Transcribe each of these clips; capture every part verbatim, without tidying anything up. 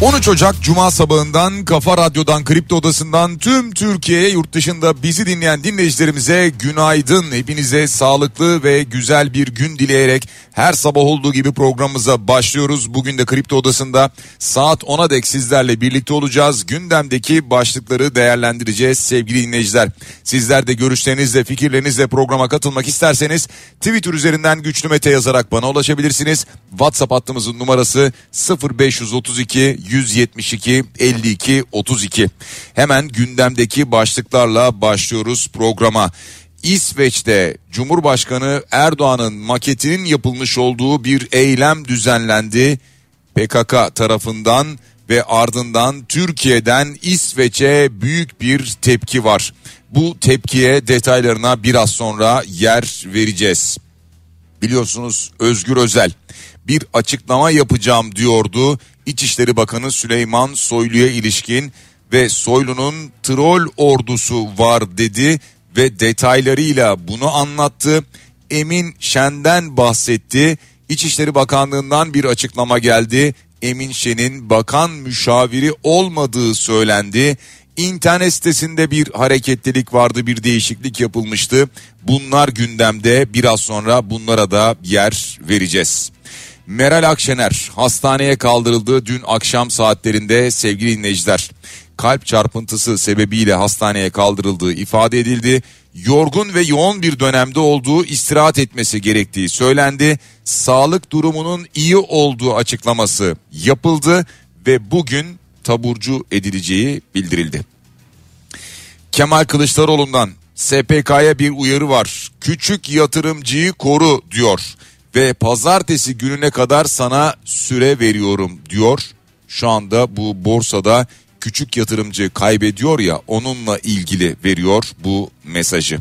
on üç Ocak Cuma sabahından Kafa Radyo'dan, Kripto Odası'ndan tüm Türkiye'ye, yurt dışında bizi dinleyen dinleyicilerimize günaydın. Hepinize sağlıklı ve güzel bir gün dileyerek her sabah olduğu gibi programımıza başlıyoruz. Bugün de Kripto Odası'nda saat ona dek sizlerle birlikte olacağız. Gündemdeki başlıkları değerlendireceğiz sevgili dinleyiciler. Sizler de görüşlerinizle, fikirlerinizle programa katılmak isterseniz Twitter üzerinden Güçlü Mete yazarak bana ulaşabilirsiniz. WhatsApp hattımızın numarası sıfır beş yüz otuz iki yüz yetmiş iki elli iki otuz iki. Hemen gündemdeki başlıklarla başlıyoruz programa. İsveç'te Cumhurbaşkanı Erdoğan'ın maketinin yapılmış olduğu bir eylem düzenlendi. P K K tarafından ve ardından Türkiye'den İsveç'e büyük bir tepki var. Bu tepkiye, detaylarına biraz sonra yer vereceğiz. Biliyorsunuz, Özgür Özel bir açıklama yapacağım diyordu İçişleri Bakanı Süleyman Soylu'ya ilişkin ve Soylu'nun troll ordusu var dedi ve detaylarıyla bunu anlattı. Emin Şen'den bahsetti. İçişleri Bakanlığı'ndan bir açıklama geldi. Emin Şen'in bakan müşaviri olmadığı söylendi. İnternet sitesinde bir hareketlilik vardı, bir değişiklik yapılmıştı. Bunlar gündemde, biraz sonra bunlara da yer vereceğiz. Meral Akşener hastaneye kaldırıldı dün akşam saatlerinde sevgili dinleyiciler. Kalp çarpıntısı sebebiyle hastaneye kaldırıldığı ifade edildi. Yorgun ve yoğun bir dönemde olduğu, istirahat etmesi gerektiği söylendi. Sağlık durumunun iyi olduğu açıklaması yapıldı ve bugün taburcu edileceği bildirildi. Kemal Kılıçdaroğlu'ndan S P K'ya bir uyarı var. Küçük yatırımcıyı koru diyor. Ve pazartesi gününe kadar sana süre veriyorum diyor. Şu anda bu borsada küçük yatırımcı kaybediyor ya, onunla ilgili veriyor bu mesajı.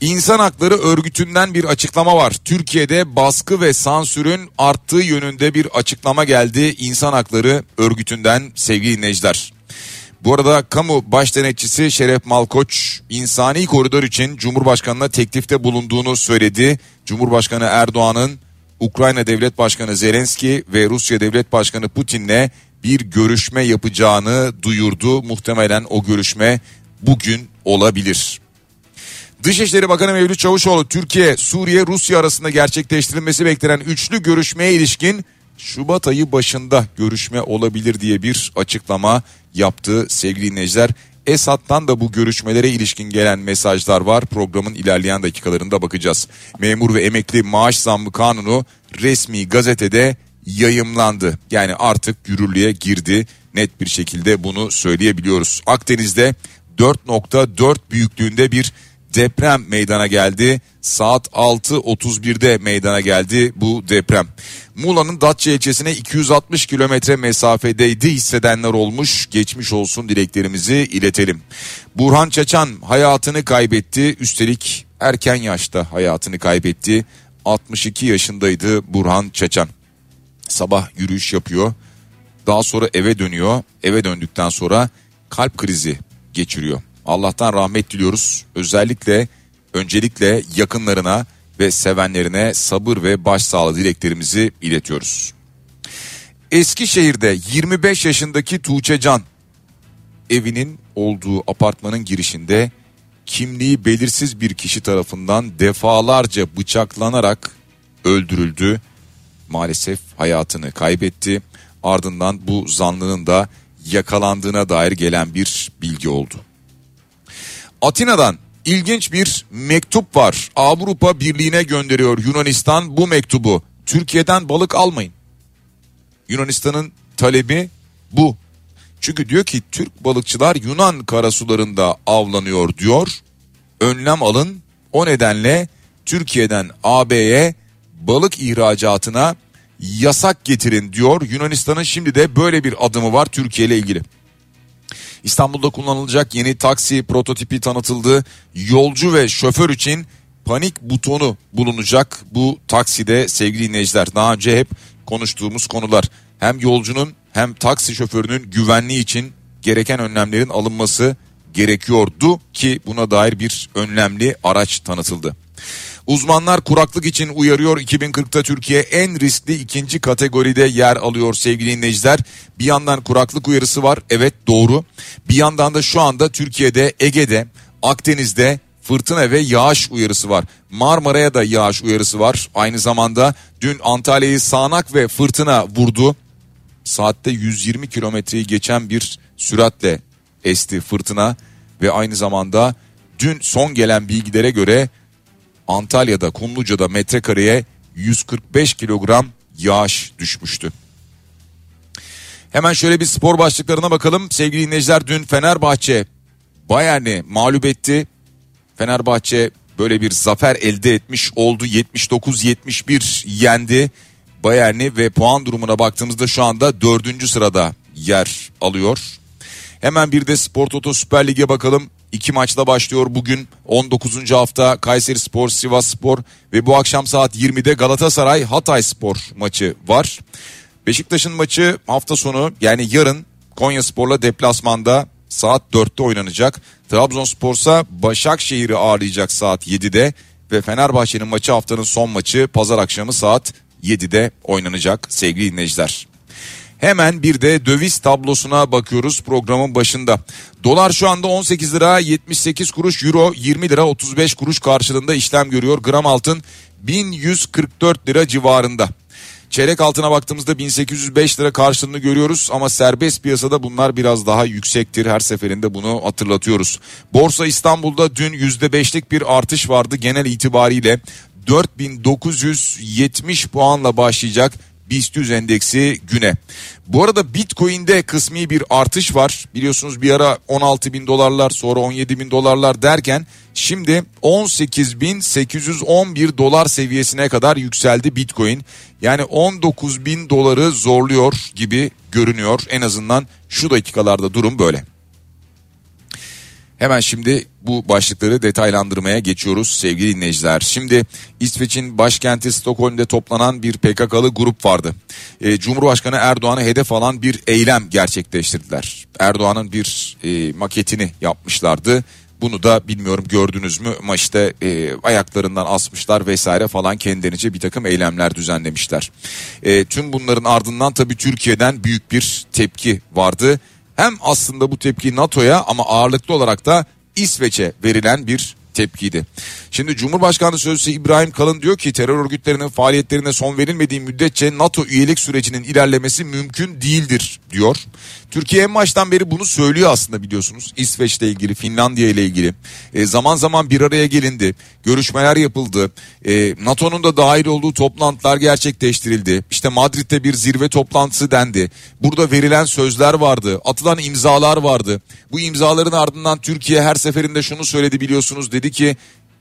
İnsan Hakları Örgütü'nden bir açıklama var. Türkiye'de baskı ve sansürün arttığı yönünde bir açıklama geldi İnsan Hakları Örgütü'nden sevgili dinleyiciler. Bu arada kamu başdenetçisi Şeref Malkoç, insani koridor için Cumhurbaşkanı'na teklifte bulunduğunu söyledi. Cumhurbaşkanı Erdoğan'ın Ukrayna Devlet Başkanı Zelenski ve Rusya Devlet Başkanı Putin'le bir görüşme yapacağını duyurdu. Muhtemelen o görüşme bugün olabilir. Dışişleri Bakanı Mevlüt Çavuşoğlu, Türkiye, Suriye, Rusya arasında gerçekleştirilmesi beklenen üçlü görüşmeye ilişkin Şubat ayı başında görüşme olabilir diye bir açıklama yaptı sevgili dinleyiciler. Esad'dan da bu görüşmelere ilişkin gelen mesajlar var. Programın ilerleyen dakikalarında bakacağız. Memur ve emekli maaş zammı kanunu resmi gazetede yayımlandı. Yani artık yürürlüğe girdi. Net bir şekilde bunu söyleyebiliyoruz. Akdeniz'de dört nokta dört büyüklüğünde bir deprem meydana geldi. Saat altı otuz birde meydana geldi bu deprem. Muğla'nın Datça ilçesine iki yüz altmış kilometre mesafedeydi. Hissedenler olmuş. Geçmiş olsun dileklerimizi iletelim. Burhan Çaçan hayatını kaybetti. Üstelik erken yaşta hayatını kaybetti. altmış iki yaşındaydı Burhan Çaçan. Sabah yürüyüş yapıyor. Daha sonra eve dönüyor. Eve döndükten sonra kalp krizi geçiriyor. Allah'tan rahmet diliyoruz. Özellikle, öncelikle yakınlarına ve sevenlerine sabır ve başsağlığı dileklerimizi iletiyoruz. Eskişehir'de yirmi beş yaşındaki Tuğçe Can, evinin olduğu apartmanın girişinde kimliği belirsiz bir kişi tarafından defalarca bıçaklanarak öldürüldü. Maalesef hayatını kaybetti. Ardından bu zanlının da yakalandığına dair gelen bir bilgi oldu. Atina'dan ilginç bir mektup var. Avrupa Birliği'ne gönderiyor Yunanistan bu mektubu. Türkiye'den balık almayın. Yunanistan'ın talebi bu. Çünkü diyor ki Türk balıkçılar Yunan karasularında avlanıyor diyor. Önlem alın. O nedenle Türkiye'den A B'ye balık ihracatına yasak getirin diyor. Yunanistan'ın şimdi de böyle bir adımı var Türkiye ile ilgili. İstanbul'da kullanılacak yeni taksi prototipi tanıtıldı. Yolcu ve şoför için panik butonu bulunacak bu takside sevgili dinleyiciler. Daha önce hep konuştuğumuz konular, hem yolcunun hem taksi şoförünün güvenliği için gereken önlemlerin alınması gerekiyordu ki buna dair bir önlemli araç tanıtıldı. Uzmanlar kuraklık için uyarıyor. iki bin kırkta Türkiye en riskli ikinci kategoride yer alıyor sevgili dinleyiciler. Bir yandan kuraklık uyarısı var, evet doğru. Bir yandan da şu anda Türkiye'de, Ege'de, Akdeniz'de fırtına ve yağış uyarısı var. Marmara'ya da yağış uyarısı var. Aynı zamanda dün Antalya'yı sağanak ve fırtına vurdu. Saatte yüz yirmi kilometreyi geçen bir süratle esti fırtına ve aynı zamanda dün son gelen bilgilere göre Antalya'da, Kumluca'da metrekareye yüz kırk beş kilogram yağış düşmüştü. Hemen şöyle bir spor başlıklarına bakalım. Sevgili dinleyiciler, dün Fenerbahçe Bayern'i mağlup etti. Fenerbahçe böyle bir zafer elde etmiş oldu. yetmiş dokuz yetmiş bir yendi Bayern'i ve puan durumuna baktığımızda şu anda dördüncü sırada yer alıyor. Hemen bir de Spor Toto Süper Lig'e bakalım. İki maçla başlıyor bugün on dokuzuncu hafta Kayseri Spor, Sivas Spor ve bu akşam saat yirmide Galatasaray Hatay Spor maçı var. Beşiktaş'ın maçı hafta sonu, yani yarın Konyaspor'la deplasmanda saat dörtte oynanacak. Trabzonspor'sa Başakşehir'i ağırlayacak saat yedide ve Fenerbahçe'nin maçı haftanın son maçı pazar akşamı saat yedide oynanacak sevgili dinleyiciler. Hemen bir de döviz tablosuna bakıyoruz programın başında. Dolar şu anda on sekiz lira yetmiş sekiz kuruş, euro yirmi lira otuz beş kuruş karşılığında işlem görüyor. Gram altın bin yüz kırk dört lira civarında. Çeyrek altına baktığımızda bin sekiz yüz beş lira karşılığını görüyoruz ama serbest piyasada bunlar biraz daha yüksektir. Her seferinde bunu hatırlatıyoruz. Borsa İstanbul'da dün yüzde beşlik bir artış vardı genel itibariyle. dört bin dokuz yüz yetmiş puanla başlayacak BIST endeksi güne. Bu arada Bitcoin'de kısmi bir artış var. Biliyorsunuz bir ara on altı bin dolarlar, sonra on yedi bin dolarlar derken şimdi on sekiz bin sekiz yüz on bir dolar seviyesine kadar yükseldi Bitcoin. Yani on dokuz bin doları zorluyor gibi görünüyor. En azından şu dakikalarda durum böyle. Hemen şimdi bu başlıkları detaylandırmaya geçiyoruz sevgili dinleyiciler. Şimdi İsveç'in başkenti Stockholm'de toplanan bir P K K'lı grup vardı. E, Cumhurbaşkanı Erdoğan'ı hedef alan bir eylem gerçekleştirdiler. Erdoğan'ın bir e, maketini yapmışlardı. Bunu da bilmiyorum gördünüz mü ama işte e, ayaklarından asmışlar vesaire falan, kendilerince bir takım eylemler düzenlemişler. E, tüm bunların ardından tabii Türkiye'den büyük bir tepki vardı. Hem aslında bu tepki NATO'ya ama ağırlıklı olarak da İsveç'e verilen bir tepkiydi. Şimdi Cumhurbaşkanı Sözcüsü İbrahim Kalın diyor ki terör örgütlerinin faaliyetlerine son verilmediği müddetçe NATO üyelik sürecinin ilerlemesi mümkün değildir diyor. Türkiye en baştan beri bunu söylüyor aslında, biliyorsunuz. İsveç'le ilgili, Finlandiya ile ilgili e, zaman zaman bir araya gelindi, görüşmeler yapıldı. E, NATO'nun da dahil olduğu toplantılar gerçekleştirildi. İşte Madrid'de bir zirve toplantısı dendi. Burada verilen sözler vardı, atılan imzalar vardı. Bu imzaların ardından Türkiye her seferinde şunu söyledi, biliyorsunuz, dedi ki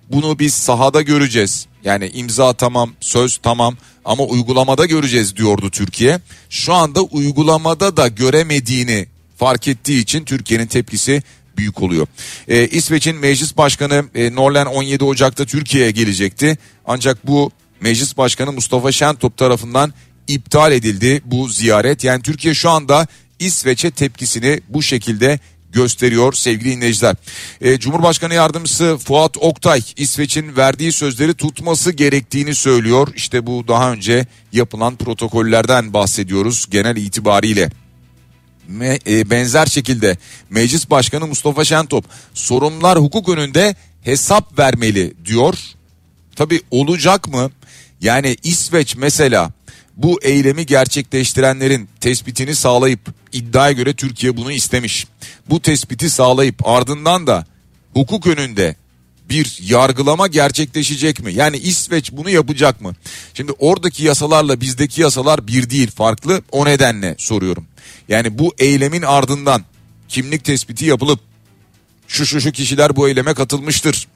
bunu biz sahada göreceğiz. Yani imza tamam, söz tamam ama uygulamada göreceğiz diyordu Türkiye. Şu anda uygulamada da göremediğini fark ettiği için Türkiye'nin tepkisi büyük oluyor. Ee, İsveç'in meclis başkanı e, Norlen on yedi Ocak'ta Türkiye'ye gelecekti. Ancak bu meclis başkanı Mustafa Şentop tarafından iptal edildi bu ziyaret. Yani Türkiye şu anda İsveç'e tepkisini bu şekilde gösteriyor sevgili dinleyiciler. E, Cumhurbaşkanı Yardımcısı Fuat Oktay İsveç'in verdiği sözleri tutması gerektiğini söylüyor. İşte bu daha önce yapılan protokollerden bahsediyoruz genel itibariyle. Me, e, benzer şekilde Meclis Başkanı Mustafa Şentop sorumlular hukuk önünde hesap vermeli diyor. Tabii olacak mı? Yani İsveç mesela bu eylemi gerçekleştirenlerin tespitini sağlayıp, iddiaya göre Türkiye bunu istemiş, bu tespiti sağlayıp ardından da hukuk önünde bir yargılama gerçekleşecek mi? Yani İsveç bunu yapacak mı? Şimdi oradaki yasalarla bizdeki yasalar bir değil, farklı, o nedenle soruyorum. Yani bu eylemin ardından kimlik tespiti yapılıp şu şu şu kişiler bu eyleme katılmıştır,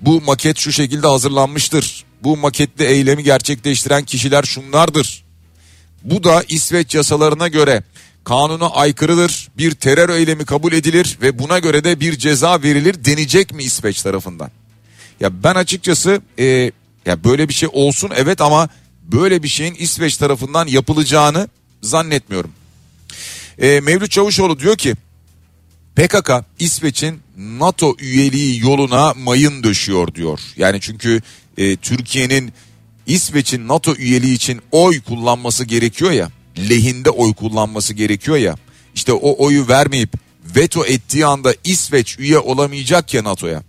bu maket şu şekilde hazırlanmıştır, bu maketli eylemi gerçekleştiren kişiler şunlardır, bu da İsveç yasalarına göre kanuna aykırıdır, bir terör eylemi kabul edilir ve buna göre de bir ceza verilir denecek mi İsveç tarafından? Ya ben açıkçası e, ya böyle bir şey olsun evet, ama böyle bir şeyin İsveç tarafından yapılacağını zannetmiyorum. E, Mevlüt Çavuşoğlu diyor ki P K K İsveç'in NATO üyeliği yoluna mayın döşüyor diyor. Yani çünkü e, Türkiye'nin İsveç'in NATO üyeliği için oy kullanması gerekiyor ya, lehinde oy kullanması gerekiyor ya, işte o oyu vermeyip veto ettiği anda İsveç üye olamayacak ya NATO'ya.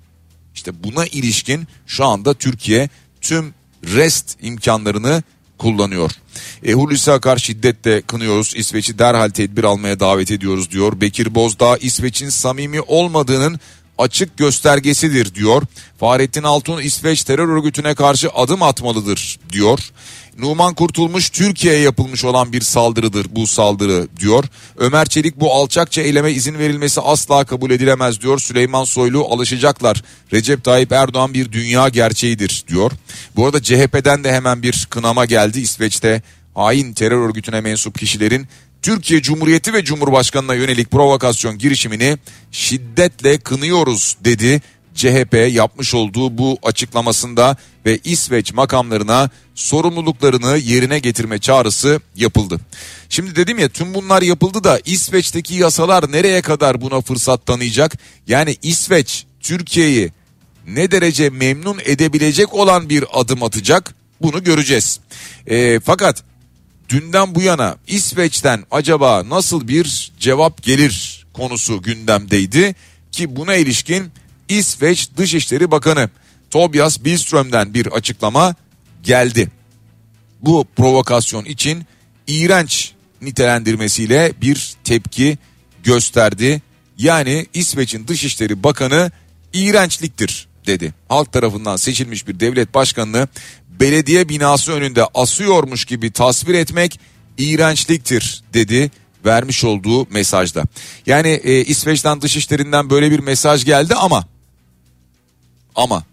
İşte buna ilişkin şu anda Türkiye tüm rest imkanlarını kullanıyor. E, Hulusi'ye karşı şiddetle kınıyoruz. İsveç'i derhal tedbir almaya davet ediyoruz diyor. Bekir Bozdağ İsveç'in samimi olmadığının açık göstergesidir diyor. Fahrettin Altun İsveç terör örgütüne karşı adım atmalıdır diyor. Numan Kurtulmuş Türkiye'ye yapılmış olan bir saldırıdır bu saldırı diyor. Ömer Çelik bu alçakça eyleme izin verilmesi asla kabul edilemez diyor. Süleyman Soylu alışacaklar. Recep Tayyip Erdoğan bir dünya gerçeğidir diyor. Bu arada C H P'den de hemen bir kınama geldi. İsveç'te hain terör örgütüne mensup kişilerin Türkiye Cumhuriyeti ve Cumhurbaşkanı'na yönelik provokasyon girişimini şiddetle kınıyoruz dedi C H P yapmış olduğu bu açıklamasında ve İsveç makamlarına sorumluluklarını yerine getirme çağrısı yapıldı. Şimdi dedim ya, tüm bunlar yapıldı da İsveç'teki yasalar nereye kadar buna fırsat tanıyacak? Yani İsveç Türkiye'yi ne derece memnun edebilecek olan bir adım atacak, bunu göreceğiz. E, fakat dünden bu yana İsveç'ten acaba nasıl bir cevap gelir konusu gündemdeydi ki buna ilişkin İsveç Dışişleri Bakanı Tobias Billström'den bir açıklama geldi. Bu provokasyon için iğrenç nitelendirmesiyle bir tepki gösterdi. Yani İsveç'in Dışişleri Bakanı iğrençliktir dedi. Halk tarafından seçilmiş bir devlet başkanını belediye binası önünde asıyormuş gibi tasvir etmek iğrençliktir dedi vermiş olduğu mesajda. Yani e, İsveç'ten Dışişleri'nden böyle bir mesaj geldi ama ama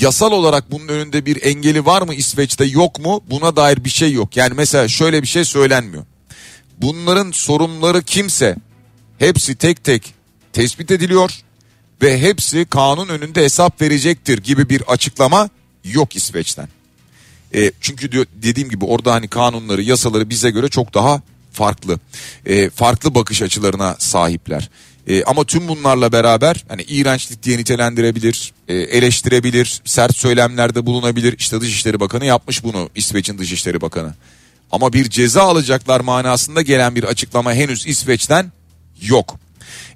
yasal olarak bunun önünde bir engeli var mı İsveç'te, yok mu? Buna dair bir şey yok. Yani mesela şöyle bir şey söylenmiyor. Bunların sorumluları kimse, hepsi tek tek tespit ediliyor ve hepsi kanun önünde hesap verecektir gibi bir açıklama yok İsveç'ten. E, çünkü diyor, dediğim gibi orada hani kanunları, yasaları bize göre çok daha farklı. E, farklı bakış açılarına sahipler. E, ama tüm bunlarla beraber hani iğrençlik diye nitelendirebilir, e, eleştirebilir, sert söylemlerde bulunabilir. İşte Dışişleri Bakanı yapmış bunu, İsveç'in Dışişleri Bakanı. Ama bir ceza alacaklar manasında gelen bir açıklama henüz İsveç'ten yok.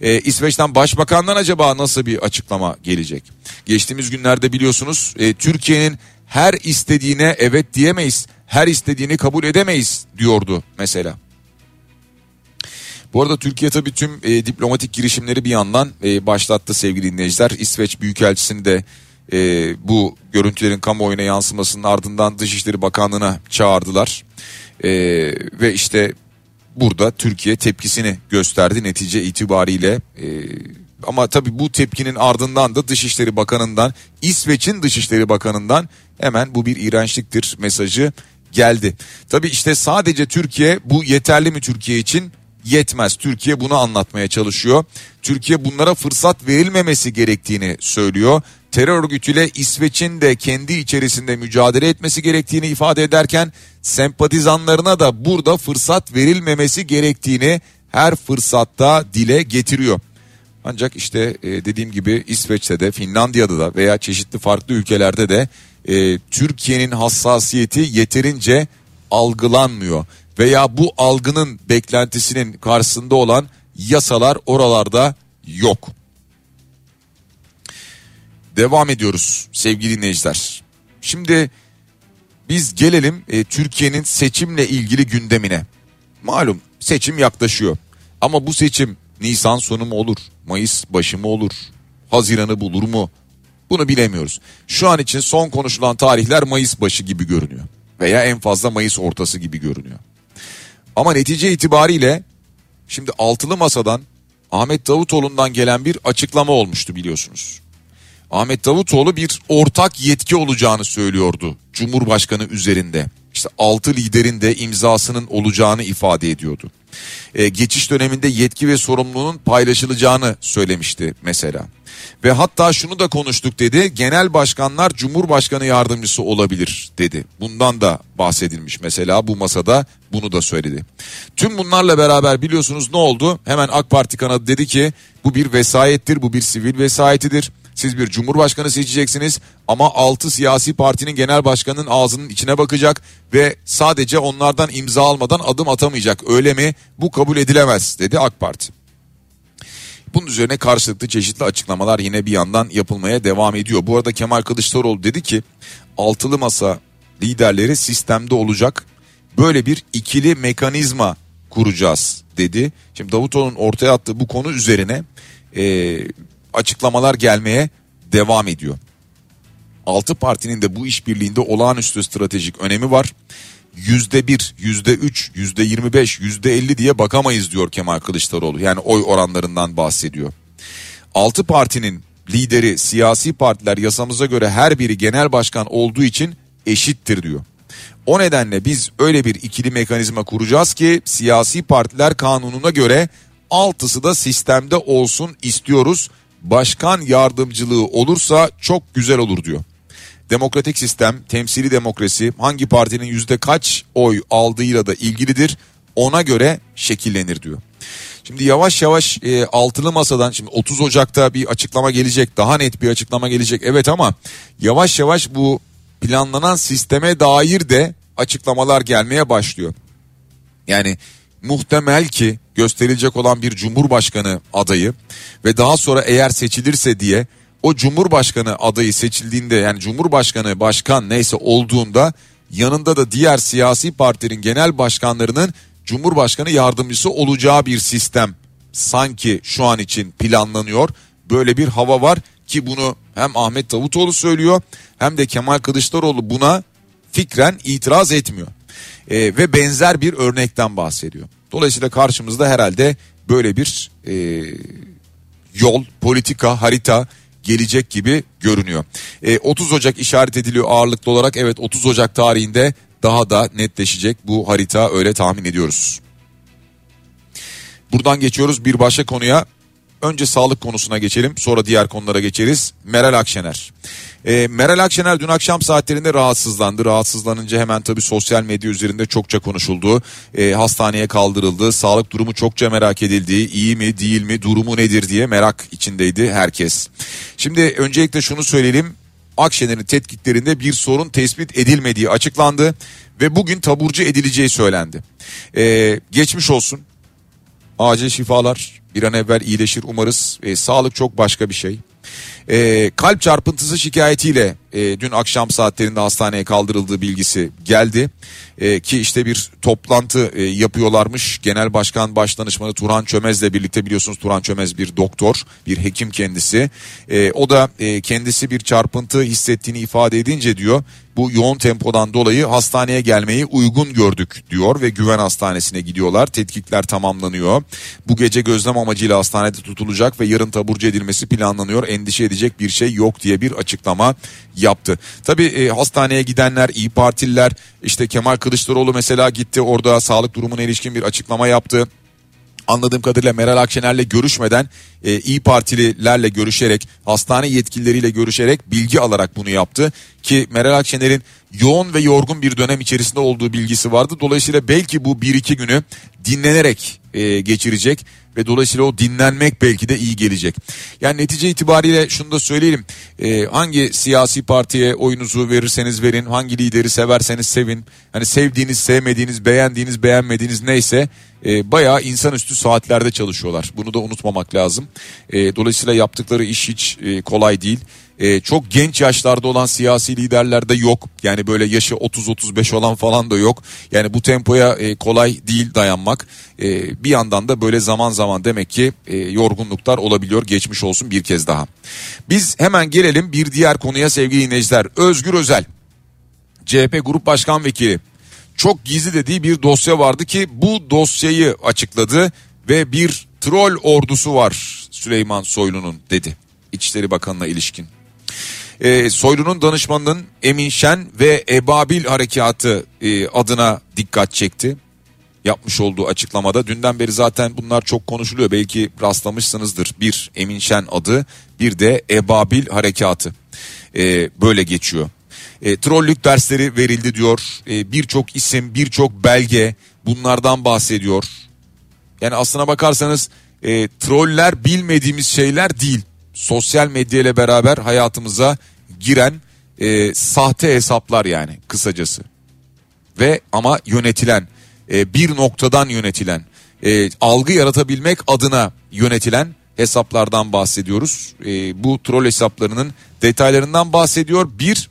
Ee, İsveç'ten Başbakan'dan acaba nasıl bir açıklama gelecek? Geçtiğimiz günlerde biliyorsunuz e, Türkiye'nin her istediğine evet diyemeyiz, her istediğini kabul edemeyiz diyordu mesela. Bu arada Türkiye tabii tüm e, diplomatik girişimleri bir yandan e, başlattı sevgili dinleyiciler. İsveç Büyükelçisi'ni de e, bu görüntülerin kamuoyuna yansımasının ardından Dışişleri Bakanlığı'na çağırdılar. E, ve işte burada Türkiye tepkisini gösterdi netice itibariyle ee, ama tabii bu tepkinin ardından da Dışişleri Bakanı'ndan, İsveç'in Dışişleri Bakanı'ndan hemen bu bir iğrençliktir mesajı geldi. Tabii işte sadece Türkiye, bu yeterli mi Türkiye için? Yetmez. Türkiye bunu anlatmaya çalışıyor. Türkiye bunlara fırsat verilmemesi gerektiğini söylüyor. Terör örgütüyle İsveç'in de kendi içerisinde mücadele etmesi gerektiğini ifade ederken sempatizanlarına da burada fırsat verilmemesi gerektiğini her fırsatta dile getiriyor. Ancak işte dediğim gibi İsveç'te de, Finlandiya'da da veya çeşitli farklı ülkelerde de e, Türkiye'nin hassasiyeti yeterince algılanmıyor. Veya bu algının, beklentisinin karşısında olan yasalar oralarda yok. Devam ediyoruz sevgili dinleyiciler. Şimdi biz gelelim e, Türkiye'nin seçimle ilgili gündemine. Malum seçim yaklaşıyor. Ama bu seçim Nisan sonu mu olur? Mayıs başı mı olur? Haziran'ı bulur mu? Bunu bilemiyoruz. Şu an için son konuşulan tarihler Mayıs başı gibi görünüyor. Veya en fazla Mayıs ortası gibi görünüyor. Ama netice itibariyle şimdi altılı masadan, Ahmet Davutoğlu'ndan gelen bir açıklama olmuştu biliyorsunuz. Ahmet Davutoğlu bir ortak yetki olacağını söylüyordu Cumhurbaşkanı üzerinde. İşte altı liderin de imzasının olacağını ifade ediyordu. e, geçiş döneminde yetki ve sorumluluğun paylaşılacağını söylemişti mesela. Ve hatta şunu da konuştuk dedi, genel başkanlar Cumhurbaşkanı yardımcısı olabilir dedi. Bundan da bahsedilmiş mesela, bu masada bunu da söyledi. Tüm bunlarla beraber biliyorsunuz ne oldu? Hemen AK Parti kanadı dedi ki bu bir vesayettir, bu bir sivil vesayetidir. Siz bir cumhurbaşkanı seçeceksiniz ama altı siyasi partinin genel başkanının ağzının içine bakacak ve sadece onlardan imza almadan adım atamayacak, öyle mi? Bu kabul edilemez dedi AK Parti. Bunun üzerine karşılıklı çeşitli açıklamalar yine bir yandan yapılmaya devam ediyor. Bu arada Kemal Kılıçdaroğlu dedi ki altılı masa liderleri sistemde olacak, böyle bir ikili mekanizma kuracağız dedi. Şimdi Davutoğlu'nun ortaya attığı bu konu üzerine e, açıklamalar gelmeye devam ediyor. Altı partinin de bu işbirliğinde olağanüstü stratejik önemi var. Yüzde bir, yüzde üç, yüzde yirmi beş, yüzde elli diye bakamayız diyor Kemal Kılıçdaroğlu. Yani oy oranlarından bahsediyor. Altı partinin lideri, siyasi partiler yasamıza göre her biri genel başkan olduğu için eşittir diyor. O nedenle biz öyle bir ikili mekanizma kuracağız ki siyasi partiler kanununa göre altısı da sistemde olsun istiyoruz. Başkan yardımcılığı olursa çok güzel olur diyor. Demokratik sistem, temsili demokrasi hangi partinin yüzde kaç oy aldığıyla da ilgilidir. Ona göre şekillenir diyor. Şimdi yavaş yavaş e, altılı masadan, şimdi otuz Ocak'ta bir açıklama gelecek. Daha net bir açıklama gelecek. Evet, ama yavaş yavaş bu planlanan sisteme dair de açıklamalar gelmeye başlıyor. Yani muhtemel ki gösterilecek olan bir cumhurbaşkanı adayı ve daha sonra eğer seçilirse diye o cumhurbaşkanı adayı seçildiğinde, yani cumhurbaşkanı, başkan neyse olduğunda yanında da diğer siyasi partinin genel başkanlarının cumhurbaşkanı yardımcısı olacağı bir sistem sanki şu an için planlanıyor. Böyle bir hava var ki bunu hem Ahmet Davutoğlu söylüyor hem de Kemal Kılıçdaroğlu buna fikren itiraz etmiyor. E, ve benzer bir örnekten bahsediyor. Dolayısıyla karşımızda herhalde böyle bir e, yol, politika, harita gelecek gibi görünüyor. E, otuz Ocak işaret ediliyor ağırlıklı olarak. Evet, otuz Ocak tarihinde daha da netleşecek bu harita, öyle tahmin ediyoruz. Buradan geçiyoruz bir başka konuya. Önce sağlık konusuna geçelim, sonra diğer konulara geçeriz. Meral Akşener. E, Meral Akşener dün akşam saatlerinde rahatsızlandı. Rahatsızlanınca hemen tabii sosyal medya üzerinde çokça konuşuldu. E, hastaneye kaldırıldı. Sağlık durumu çokça merak edildi. İyi mi, değil mi, durumu nedir diye merak içindeydi herkes. Şimdi öncelikle şunu söyleyelim. Akşener'in tetkiklerinde bir sorun tespit edilmediği açıklandı ve bugün taburcu edileceği söylendi. E, geçmiş olsun. Acil şifalar, bir an evvel iyileşir umarız. E, sağlık çok başka bir şey. E, kalp çarpıntısı şikayetiyle e, dün akşam saatlerinde hastaneye kaldırıldığı bilgisi geldi. E, ki işte bir toplantı e, yapıyorlarmış. Genel Başkan Başdanışmanı Turhan Çömez'le birlikte, biliyorsunuz Turhan Çömez bir doktor, bir hekim kendisi. E, o da e, kendisi bir çarpıntı hissettiğini ifade edince diyor, bu yoğun tempodan dolayı hastaneye gelmeyi uygun gördük diyor ve Güven Hastanesi'ne gidiyorlar. Tetkikler tamamlanıyor. Bu gece gözlem amacıyla hastanede tutulacak ve yarın taburcu edilmesi planlanıyor. Endişe edecek bir şey yok diye bir açıklama yaptı. Tabii e, hastaneye gidenler, İyi Partililer, işte Kemal Kılıçdaroğlu mesela gitti, orada sağlık durumuna ilişkin bir açıklama yaptı. Anladığım kadarıyla Meral Akşener'le görüşmeden e, İyi Partililerle görüşerek, hastane yetkilileriyle görüşerek, bilgi alarak bunu yaptı. Ki Meral Akşener'in yoğun ve yorgun bir dönem içerisinde olduğu bilgisi vardı. Dolayısıyla belki bu bir iki günü dinlenerek e, geçirecek ve dolayısıyla o dinlenmek belki de iyi gelecek. Yani netice itibariyle şunu da söyleyelim. E, hangi siyasi partiye oyunuzu verirseniz verin, hangi lideri severseniz sevin, hani sevdiğiniz, sevmediğiniz, beğendiğiniz, beğenmediğiniz neyse e, bayağı insanüstü saatlerde çalışıyorlar. Bunu da unutmamak lazım. E, dolayısıyla yaptıkları iş hiç e, kolay değil. Ee, çok genç yaşlarda olan siyasi liderler de yok. Yani böyle yaşı otuz otuz beş olan falan da yok. Yani bu tempoya e, kolay değil dayanmak. E, bir yandan da böyle zaman zaman demek ki e, yorgunluklar olabiliyor. Geçmiş olsun bir kez daha. Biz hemen gelelim bir diğer konuya sevgili dinleyiciler. Özgür Özel, C H P Grup Başkan Vekili, çok gizli dediği bir dosya vardı ki bu dosyayı açıkladı ve bir troll ordusu var Süleyman Soylu'nun dedi, İçişleri Bakanlığı'na ilişkin. E, Soylu'nun danışmanının Emin Şen ve Ebabil Harekatı e, adına dikkat çekti. yapmış olduğu açıklamada. Dünden beri zaten bunlar çok konuşuluyor, belki rastlamışsınızdır. Bir Emin Şen adı, bir de Ebabil Harekatı ee, böyle geçiyor. E, trollük dersleri verildi diyor. E, birçok isim, birçok belge bunlardan bahsediyor. Yani aslına bakarsanız e, troller bilmediğimiz şeyler değil. Sosyal medya ile beraber hayatımıza giren e, sahte hesaplar yani kısacası. Ve ama yönetilen, e, bir noktadan yönetilen, e, algı yaratabilmek adına yönetilen hesaplardan bahsediyoruz. E, bu troll hesaplarının detaylarından bahsediyor. Bir...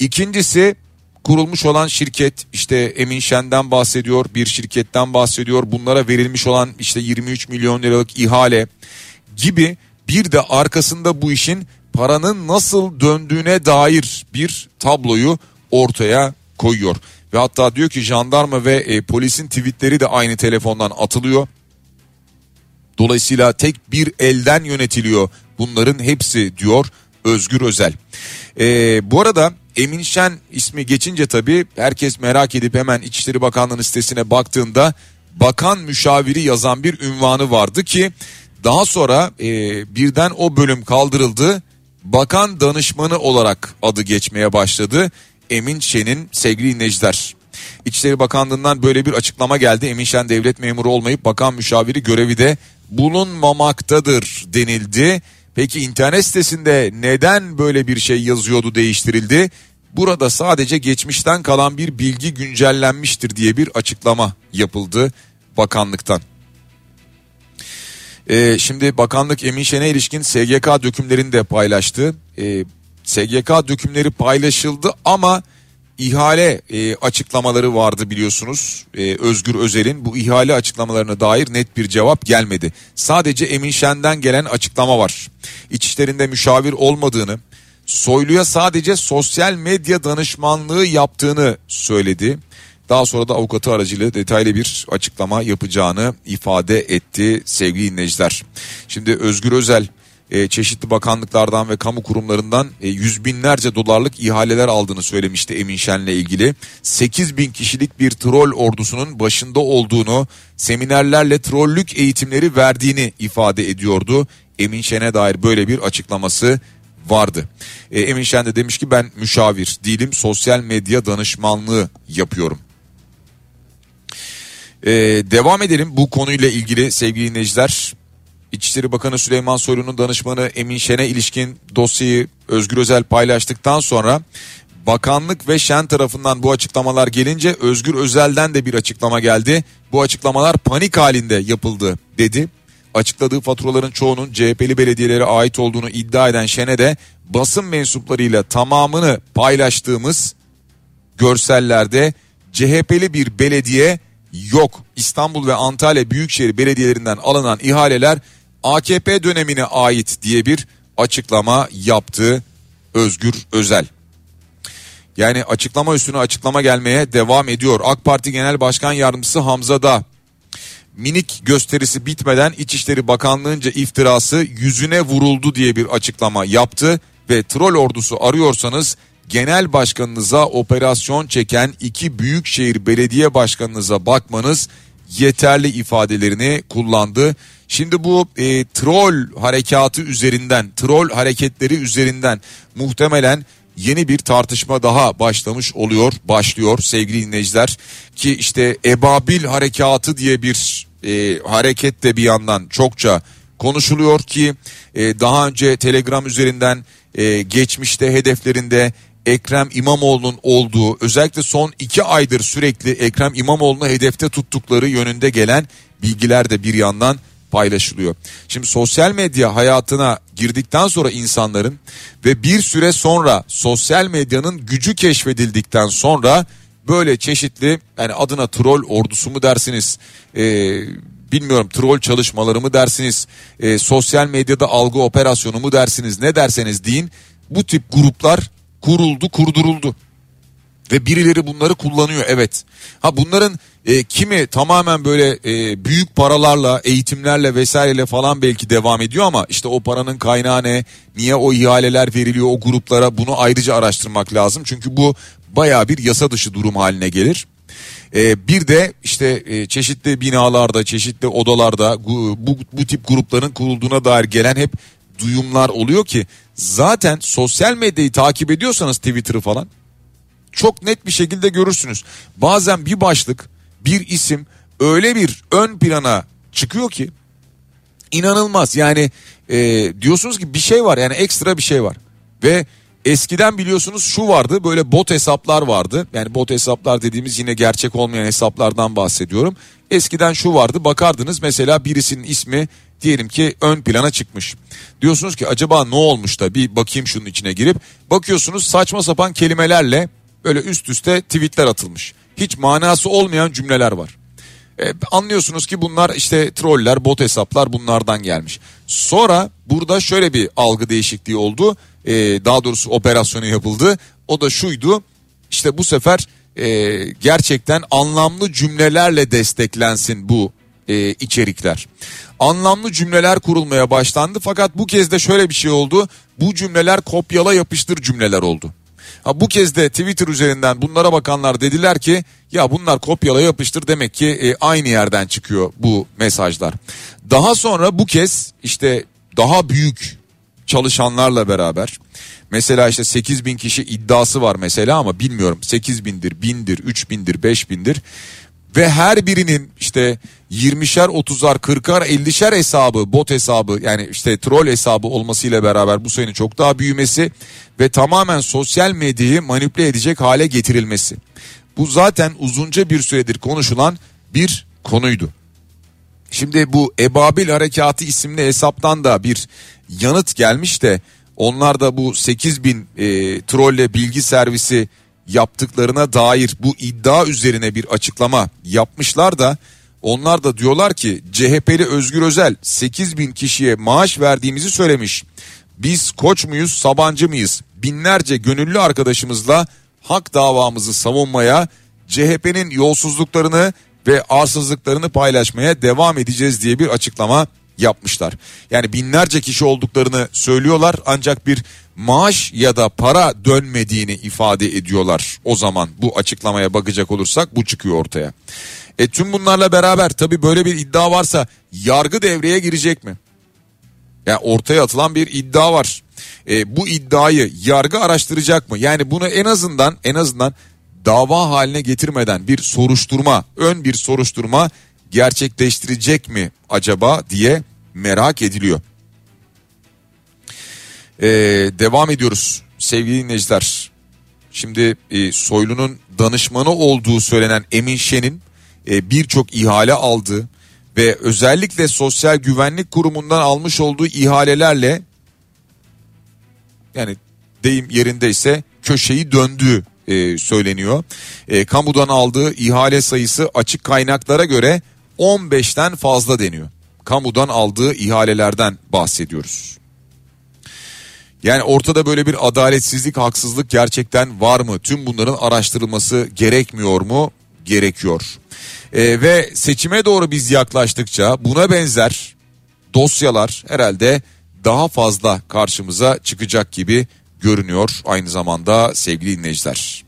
İkincisi, kurulmuş olan şirket, işte Emin Şen'den bahsediyor, bir şirketten bahsediyor. Bunlara verilmiş olan işte yirmi üç milyon liralık ihale gibi, bir de arkasında bu işin paranın nasıl döndüğüne dair bir tabloyu ortaya koyuyor. Ve hatta diyor ki jandarma ve e, polisin tweetleri de aynı telefondan atılıyor. Dolayısıyla tek bir elden yönetiliyor bunların hepsi diyor Özgür Özel. E, bu arada... Emin Şen ismi geçince tabii herkes merak edip hemen İçişleri Bakanlığı'nın sitesine baktığında bakan müşaviri yazan bir ünvanı vardı ki daha sonra e, birden o bölüm kaldırıldı. Bakan danışmanı olarak adı geçmeye başladı Emin Şen'in, sevgili Necdar. İçişleri Bakanlığı'ndan böyle bir açıklama geldi. Emin Şen devlet memuru olmayıp bakan müşaviri görevi de bulunmamaktadır denildi. Peki internet sitesinde neden böyle bir şey yazıyordu, değiştirildi? Burada sadece geçmişten kalan bir bilgi güncellenmiştir diye bir açıklama yapıldı bakanlıktan. Ee, şimdi bakanlık Emin Şen'e ilişkin S G K dökümlerini de paylaştı. Ee, S G K dökümleri paylaşıldı ama ihale e, açıklamaları vardı biliyorsunuz. Ee, Özgür Özel'in bu ihale açıklamalarına dair net bir cevap gelmedi. Sadece Emin Şen'den gelen açıklama var. İçişlerinde müşavir olmadığını, Soylu'ya sadece sosyal medya danışmanlığı yaptığını söyledi. Daha sonra da avukatı aracılığıyla detaylı bir açıklama yapacağını ifade etti sevgili dinleyiciler. Şimdi Özgür Özel e, çeşitli bakanlıklardan ve kamu kurumlarından e, yüz binlerce dolarlık ihaleler aldığını söylemişti Emin Şen'le ilgili. sekiz bin kişilik bir troll ordusunun başında olduğunu, seminerlerle trollük eğitimleri verdiğini ifade ediyordu. Emin Şen'e dair böyle bir açıklaması vardı. E, Emin Şen de demiş ki ben müşavir değilim, sosyal medya danışmanlığı yapıyorum. E, devam edelim bu konuyla ilgili sevgili dinleyiciler. İçişleri Bakanı Süleyman Soylu'nun danışmanı Emin Şen'e ilişkin dosyayı Özgür Özel paylaştıktan sonra bakanlık ve Şen tarafından bu açıklamalar gelince Özgür Özel'den de bir açıklama geldi. Bu açıklamalar panik halinde yapıldı dedi. Açıkladığı faturaların çoğunun C H P'li belediyelere ait olduğunu iddia eden Şen'e de basın mensuplarıyla tamamını paylaştığımız görsellerde C H P'li bir belediye yok. İstanbul ve Antalya Büyükşehir Belediyelerinden alınan ihaleler A K P dönemine ait diye bir açıklama yaptı Özgür Özel. Yani açıklama üstüne açıklama gelmeye devam ediyor. AK Parti Genel Başkan Yardımcısı Hamza Dağ, minik gösterisi bitmeden İçişleri Bakanlığı'nca iftirası yüzüne vuruldu diye bir açıklama yaptı ve troll ordusu arıyorsanız genel başkanınıza operasyon çeken iki büyükşehir belediye başkanınıza bakmanız yeterli ifadelerini kullandı. Şimdi bu e, troll harekatı üzerinden, troll hareketleri üzerinden muhtemelen yeni bir tartışma daha başlamış oluyor, başlıyor sevgili dinleyiciler. Ki işte Ebabil Harekatı diye bir e, hareket de bir yandan çokça konuşuluyor ki e, daha önce Telegram üzerinden e, geçmişte hedeflerinde Ekrem İmamoğlu'nun olduğu, özellikle son iki aydır sürekli Ekrem İmamoğlu'nu hedefte tuttukları yönünde gelen bilgiler de bir yandan paylaşılıyor. Şimdi sosyal medya hayatına girdikten sonra insanların ve bir süre sonra sosyal medyanın gücü keşfedildikten sonra böyle çeşitli, yani adına troll ordusu mu dersiniz, e, bilmiyorum troll çalışmaları mı dersiniz, e, sosyal medyada algı operasyonu mu dersiniz, ne derseniz deyin, bu tip gruplar kuruldu, kurduruldu. Ve birileri bunları kullanıyor, evet. Ha bunların e, kimi tamamen böyle e, büyük paralarla, eğitimlerle vesaireyle falan belki devam ediyor ama işte o paranın kaynağı ne, niye o ihaleler veriliyor o gruplara, bunu ayrıca araştırmak lazım. Çünkü bu bayağı bir yasa dışı durum haline gelir. E, bir de işte e, çeşitli binalarda, çeşitli odalarda bu, bu, bu tip grupların kurulduğuna dair gelen hep duyumlar oluyor ki zaten sosyal medyayı takip ediyorsanız Twitter'ı falan çok net bir şekilde görürsünüz. Bazen bir başlık, bir isim öyle bir ön plana çıkıyor ki inanılmaz. Yani e, diyorsunuz ki bir şey var, yani ekstra bir şey var. Ve eskiden biliyorsunuz şu vardı, böyle bot hesaplar vardı. Yani bot hesaplar dediğimiz yine gerçek olmayan hesaplardan bahsediyorum. Eskiden şu vardı, bakardınız mesela birisinin ismi diyelim ki ön plana çıkmış. Diyorsunuz ki acaba ne olmuş da bir bakayım şunun içine girip. Bakıyorsunuz saçma sapan kelimelerle böyle üst üste tweetler atılmış. Hiç manası olmayan cümleler var. Ee, anlıyorsunuz ki bunlar işte troller, bot hesaplar, bunlardan gelmiş. Sonra burada şöyle bir algı değişikliği oldu. Ee, daha doğrusu operasyonu yapıldı. O da şuydu. İşte bu sefer e, gerçekten anlamlı cümlelerle desteklensin bu e, içerikler. Anlamlı cümleler kurulmaya başlandı. Fakat bu kez de şöyle bir şey oldu. Bu cümleler kopyala yapıştır cümleler oldu. Ha, bu kez de Twitter üzerinden bunlara bakanlar dediler ki ya bunlar kopyala yapıştır, demek ki e, aynı yerden çıkıyor bu mesajlar. Daha sonra bu kez işte daha büyük çalışanlarla beraber mesela işte sekiz bin kişi iddiası var mesela, ama bilmiyorum sekiz bindir, bindir, üç bindir, beş bindir ve her birinin işte yirmişer, otuzar, kırkar, ellişer hesabı, bot hesabı, yani işte troll hesabı olmasıyla beraber bu sayının çok daha büyümesi ve tamamen sosyal medyayı manipüle edecek hale getirilmesi. Bu zaten uzunca bir süredir konuşulan bir konuydu. Şimdi bu Ebabil Harekatı isimli hesaptan da bir yanıt gelmiş de onlar da bu sekiz bin e, trolle bilgi servisi yaptıklarına dair bu iddia üzerine bir açıklama yapmışlar da onlar da diyorlar ki C H P'li Özgür Özel sekiz bin kişiye maaş verdiğimizi söylemiş. Biz Koç muyuz, Sabancı mıyız? Binlerce gönüllü arkadaşımızla hak davamızı savunmaya, C H P'nin yolsuzluklarını ve arsızlıklarını paylaşmaya devam edeceğiz diye bir açıklama yapmışlar. Yani binlerce kişi olduklarını söylüyorlar ancak bir maaş ya da para dönmediğini ifade ediyorlar. O zaman bu açıklamaya bakacak olursak bu çıkıyor ortaya. E tüm bunlarla beraber tabii böyle bir iddia varsa yargı devreye girecek mi? Yani ortaya atılan bir iddia var. E, bu iddiayı yargı araştıracak mı? Yani bunu en azından en azından dava haline getirmeden bir soruşturma, ön bir soruşturma gerçekleştirecek mi acaba diye merak ediliyor. Ee, devam ediyoruz sevgili dinleyiciler. Şimdi e, Soylu'nun danışmanı olduğu söylenen Emin Şen'in e, birçok ihale aldığı ve özellikle Sosyal Güvenlik Kurumu'ndan almış olduğu ihalelerle, yani deyim yerindeyse köşeyi döndüğü e, söyleniyor. E, kamudan aldığı ihale sayısı açık kaynaklara göre on beşten fazla deniyor. Kamudan aldığı ihalelerden bahsediyoruz. Yani ortada böyle bir adaletsizlik, haksızlık gerçekten var mı? Tüm bunların araştırılması gerekmiyor mu? Gerekiyor. Ee, ve seçime doğru biz yaklaştıkça buna benzer dosyalar herhalde daha fazla karşımıza çıkacak gibi görünüyor aynı zamanda sevgili dinleyiciler.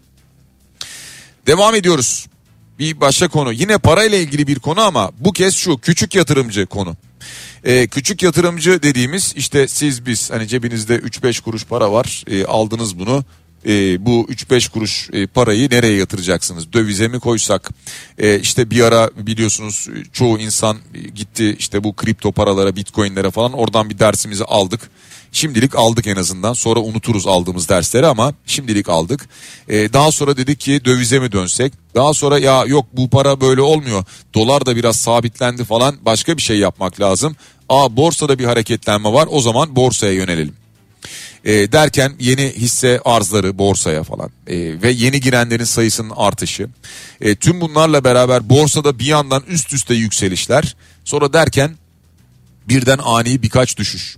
Devam ediyoruz. Bir başka konu, yine parayla ilgili bir konu ama bu kez şu, küçük yatırımcı konu. Ee, küçük yatırımcı dediğimiz işte siz biz, hani cebinizde üç beş kuruş para var, e, aldınız bunu. E, bu üç beş kuruş e, parayı nereye yatıracaksınız? Dövize mi koysak? E, işte bir ara biliyorsunuz çoğu insan gitti işte bu kripto paralara, bitcoinlere falan, oradan bir dersimizi aldık. Şimdilik aldık en azından. Sonra unuturuz aldığımız dersleri ama şimdilik aldık. Ee, daha sonra dedik ki dövize mi dönsek? Daha sonra ya yok bu para böyle olmuyor. Dolar da biraz sabitlendi falan. Başka bir şey yapmak lazım. Aa borsada bir hareketlenme var. O zaman borsaya yönelelim. Ee, derken yeni hisse arzları borsaya falan. Ee, ve yeni girenlerin sayısının artışı. Ee, tüm bunlarla beraber borsada bir yandan üst üste yükselişler. Sonra derken birden ani birkaç düşüş.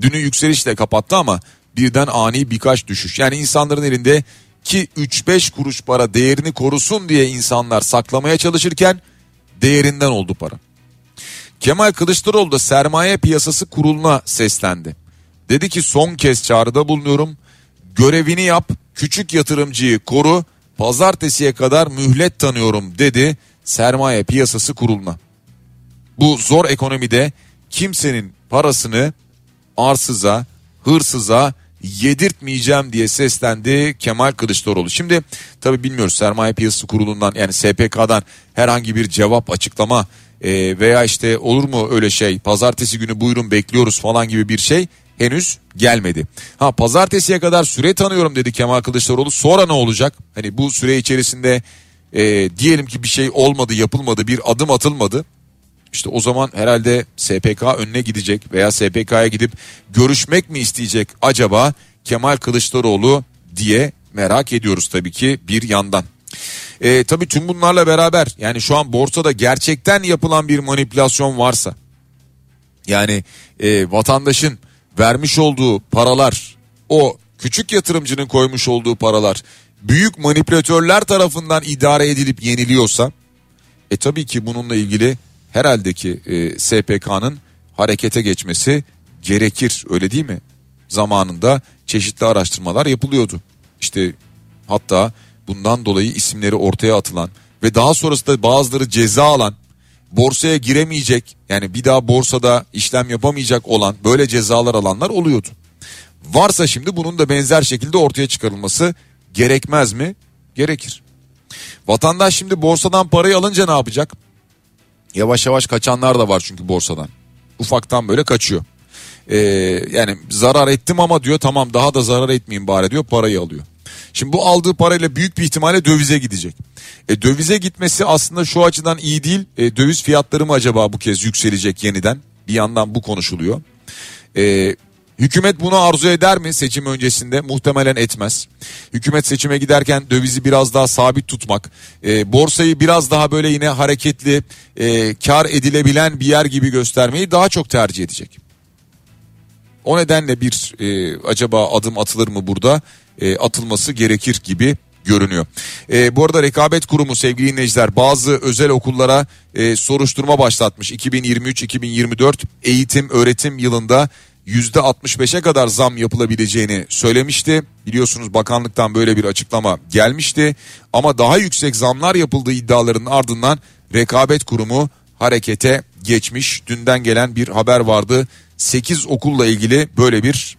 Dünü yükselişle kapattı ama birden ani birkaç düşüş. Yani insanların elinde ki üç beş kuruş para değerini korusun diye insanlar saklamaya çalışırken değerinden oldu para. Kemal Kılıçdaroğlu da Sermaye Piyasası Kurulu'na seslendi. Dedi ki son kez çağrıda bulunuyorum. Görevini yap, küçük yatırımcıyı koru, pazartesiye kadar mühlet tanıyorum dedi Sermaye Piyasası Kurulu'na. Bu zor ekonomide kimsenin parasını arsıza, hırsıza yedirtmeyeceğim diye seslendi Kemal Kılıçdaroğlu. Şimdi tabii bilmiyoruz Sermaye Piyasası Kurulu'ndan, yani S P K'dan herhangi bir cevap, açıklama e, veya işte olur mu öyle şey, pazartesi günü buyurun bekliyoruz falan gibi bir şey henüz gelmedi. Ha, pazartesiye kadar süre tanıyorum dedi Kemal Kılıçdaroğlu. Sonra ne olacak? Hani bu süre içerisinde e, diyelim ki bir şey olmadı, yapılmadı, bir adım atılmadı. İşte o zaman herhalde S P K önüne gidecek veya S P K'ya gidip görüşmek mi isteyecek acaba Kemal Kılıçdaroğlu diye merak ediyoruz tabii ki bir yandan. E, tabii tüm bunlarla beraber yani şu an borsada gerçekten yapılan bir manipülasyon varsa, yani e, vatandaşın vermiş olduğu paralar, o küçük yatırımcının koymuş olduğu paralar büyük manipülatörler tarafından idare edilip yeniliyorsa, e tabii ki bununla ilgili herhalde ki e, S P K'nın harekete geçmesi gerekir, öyle değil mi? Zamanında çeşitli araştırmalar yapılıyordu. İşte hatta bundan dolayı isimleri ortaya atılan ve daha sonrasında bazıları ceza alan, borsaya giremeyecek, yani bir daha borsada işlem yapamayacak olan, böyle cezalar alanlar oluyordu. Varsa şimdi bunun da benzer şekilde ortaya çıkarılması gerekmez mi? Gerekir. Vatandaş şimdi borsadan parayı alınca ne yapacak? Yavaş yavaş kaçanlar da var çünkü borsadan. Ufaktan böyle kaçıyor. Ee, yani zarar ettim ama diyor, tamam daha da zarar etmeyeyim bari diyor, parayı alıyor. Şimdi bu aldığı parayla büyük bir ihtimalle dövize gidecek. E, dövize gitmesi aslında şu açıdan iyi değil. E, döviz fiyatları mı acaba bu kez yükselecek yeniden? Bir yandan bu konuşuluyor. E, hükümet bunu arzu eder mi seçim öncesinde? Muhtemelen etmez. Hükümet seçime giderken dövizi biraz daha sabit tutmak, e, borsayı biraz daha böyle yine hareketli, e, kar edilebilen bir yer gibi göstermeyi daha çok tercih edecek. O nedenle bir e, acaba adım atılır mı burada? E, atılması gerekir gibi görünüyor. E, bu arada Rekabet Kurumu sevgili dinleyiciler bazı özel okullara e, soruşturma başlatmış. iki bin yirmi üç iki bin yirmi dört eğitim öğretim yılında yüzde altmış beşe kadar zam yapılabileceğini söylemişti. Biliyorsunuz bakanlıktan böyle bir açıklama gelmişti. Ama daha yüksek zamlar yapıldığı iddialarının ardından Rekabet Kurumu harekete geçmiş. Dünden gelen bir haber vardı. sekiz okulla ilgili böyle bir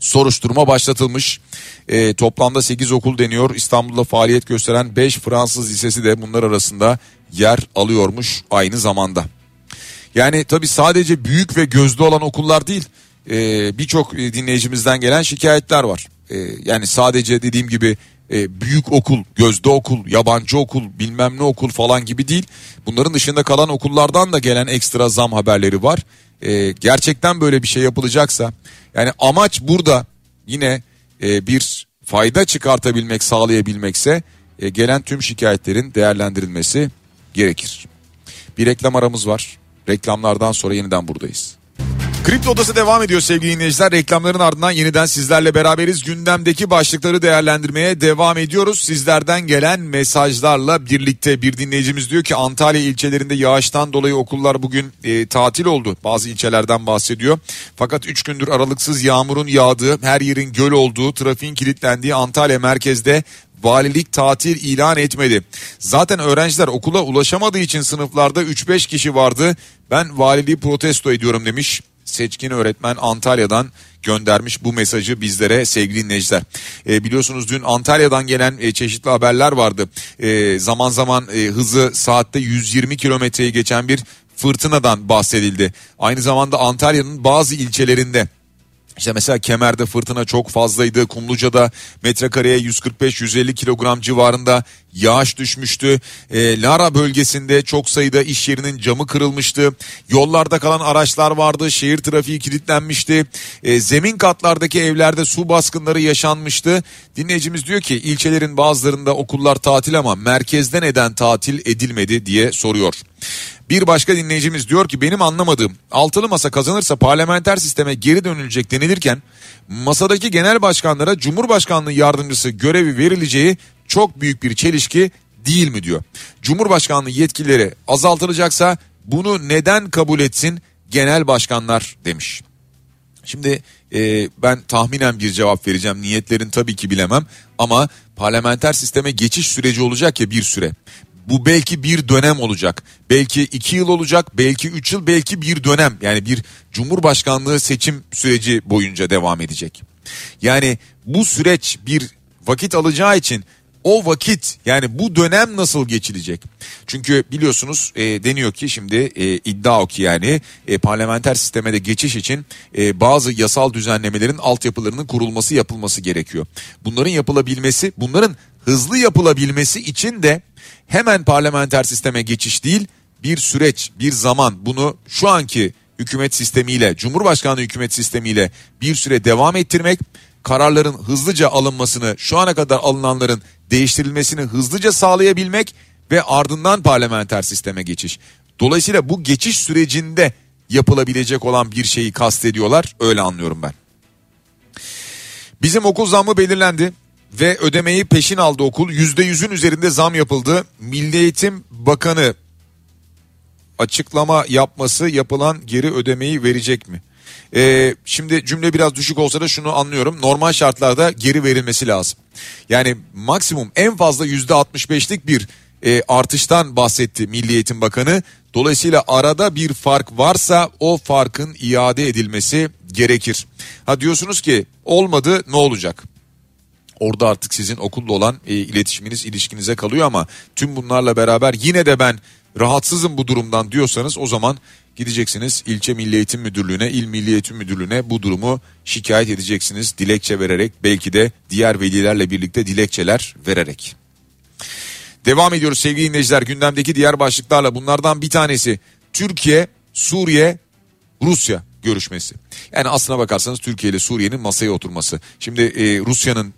soruşturma başlatılmış. E, toplamda sekiz okul deniyor. İstanbul'da faaliyet gösteren beş Fransız lisesi de bunlar arasında yer alıyormuş aynı zamanda. Yani tabii sadece büyük ve gözde olan okullar değil, e, birçok dinleyicimizden gelen şikayetler var. E, yani sadece dediğim gibi e, büyük okul, gözde okul, yabancı okul, bilmem ne okul falan gibi değil. Bunların dışında kalan okullardan da gelen ekstra zam haberleri var. E, gerçekten böyle bir şey yapılacaksa, yani amaç burada yine e, bir fayda çıkartabilmek, sağlayabilmekse e, gelen tüm şikayetlerin değerlendirilmesi gerekir. Bir reklam aramız var. Reklamlardan sonra yeniden buradayız. Kripto Odası devam ediyor sevgili dinleyiciler. Reklamların ardından yeniden sizlerle beraberiz. Gündemdeki başlıkları değerlendirmeye devam ediyoruz. Sizlerden gelen mesajlarla birlikte bir dinleyicimiz diyor ki Antalya ilçelerinde yağıştan dolayı okullar bugün e, tatil oldu. Bazı ilçelerden bahsediyor. Fakat üç gündür aralıksız yağmurun yağdığı, her yerin göl olduğu, trafiğin kilitlendiği Antalya merkezde valilik tatil ilan etmedi. Zaten öğrenciler okula ulaşamadığı için sınıflarda üç beş kişi vardı. Ben valiliği protesto ediyorum demiş. Seçkin öğretmen Antalya'dan göndermiş bu mesajı bizlere sevgili dinleyiciler. E, biliyorsunuz dün Antalya'dan gelen e, çeşitli haberler vardı. E, zaman zaman e, hızı saatte yüz yirmi kilometreyi geçen bir fırtınadan bahsedildi. Aynı zamanda Antalya'nın bazı ilçelerinde, İşte mesela Kemer'de fırtına çok fazlaydı. Kumluca'da metrekareye yüz kırk beş yüz elli kilogram civarında yağış düşmüştü. E, Lara bölgesinde çok sayıda iş yerinin camı kırılmıştı. Yollarda kalan araçlar vardı. Şehir trafiği kilitlenmişti. E, zemin katlardaki evlerde su baskınları yaşanmıştı. Dinleyicimiz diyor ki ilçelerin bazılarında okullar tatil ama merkezde neden tatil edilmedi diye soruyor. Bir başka dinleyicimiz diyor ki benim anlamadığım altılı masa kazanırsa parlamenter sisteme geri dönülecek denilirken masadaki genel başkanlara Cumhurbaşkanlığı yardımcısı görevi verileceği çok büyük bir çelişki değil mi diyor. Cumhurbaşkanlığı yetkileri azaltılacaksa bunu neden kabul etsin genel başkanlar demiş. Şimdi e, ben tahminen bir cevap vereceğim. Niyetlerini tabii ki bilemem ama parlamenter sisteme geçiş süreci olacak ya bir süre. Bu belki bir dönem olacak. Belki iki yıl olacak, belki üç yıl, belki bir dönem. Yani bir Cumhurbaşkanlığı seçim süreci boyunca devam edecek. Yani bu süreç bir vakit alacağı için o vakit, yani bu dönem nasıl geçilecek? Çünkü biliyorsunuz e, deniyor ki şimdi e, iddia o ki yani e, parlamenter sisteme de geçiş için e, bazı yasal düzenlemelerin altyapılarının kurulması, yapılması gerekiyor. Bunların yapılabilmesi, bunların hızlı yapılabilmesi için de hemen parlamenter sisteme geçiş değil, bir süreç, bir zaman, bunu şu anki hükümet sistemiyle, Cumhurbaşkanlığı hükümet sistemiyle bir süre devam ettirmek, kararların hızlıca alınmasını, şu ana kadar alınanların değiştirilmesini hızlıca sağlayabilmek ve ardından parlamenter sisteme geçiş. Dolayısıyla bu geçiş sürecinde yapılabilecek olan bir şeyi kastediyorlar, öyle anlıyorum ben. Bizim okul zammı belirlendi ve ödemeyi peşin aldı okul. yüzde yüzün üzerinde zam yapıldı. Milli Eğitim Bakanı açıklama yapması, yapılan geri ödemeyi verecek mi? Ee, şimdi cümle biraz düşük olsa da şunu anlıyorum. Normal şartlarda geri verilmesi lazım. Yani maksimum en fazla yüzde altmış beşlik bir e, artıştan bahsetti Milli Eğitim Bakanı. Dolayısıyla arada bir fark varsa o farkın iade edilmesi gerekir. Ha diyorsunuz ki olmadı, ne olacak? Orada artık sizin okulla olan e, iletişiminiz, ilişkinize kalıyor ama tüm bunlarla beraber yine de ben rahatsızım bu durumdan diyorsanız, o zaman gideceksiniz ilçe Milli Eğitim Müdürlüğü'ne, il Milli Eğitim Müdürlüğü'ne bu durumu şikayet edeceksiniz. Dilekçe vererek, belki de diğer velilerle birlikte dilekçeler vererek. Devam ediyoruz sevgili dinleyiciler gündemdeki diğer başlıklarla. Bunlardan bir tanesi Türkiye, Suriye, Rusya görüşmesi. Yani aslına bakarsanız Türkiye ile Suriye'nin masaya oturması. Şimdi e, Rusya'nın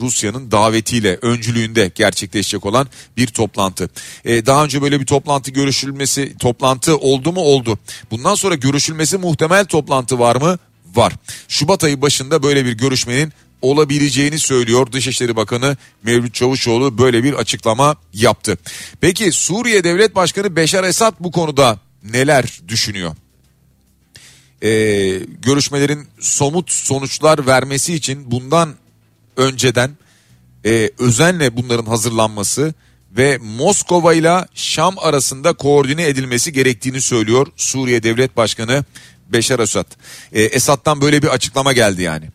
Rusya'nın davetiyle, öncülüğünde gerçekleşecek olan bir toplantı. Ee, daha önce böyle bir toplantı görüşülmesi, toplantı oldu mu? Oldu. Bundan sonra görüşülmesi muhtemel toplantı var mı? Var. Şubat ayı başında böyle bir görüşmenin olabileceğini söylüyor Dışişleri Bakanı Mevlüt Çavuşoğlu, böyle bir açıklama yaptı. Peki Suriye Devlet Başkanı Beşar Esad bu konuda neler düşünüyor? Ee, görüşmelerin somut sonuçlar vermesi için bundan önceden e, özenle bunların hazırlanması ve Moskova ile Şam arasında koordine edilmesi gerektiğini söylüyor Suriye Devlet Başkanı Beşar Esad. E, Esad'dan böyle bir açıklama geldi yani.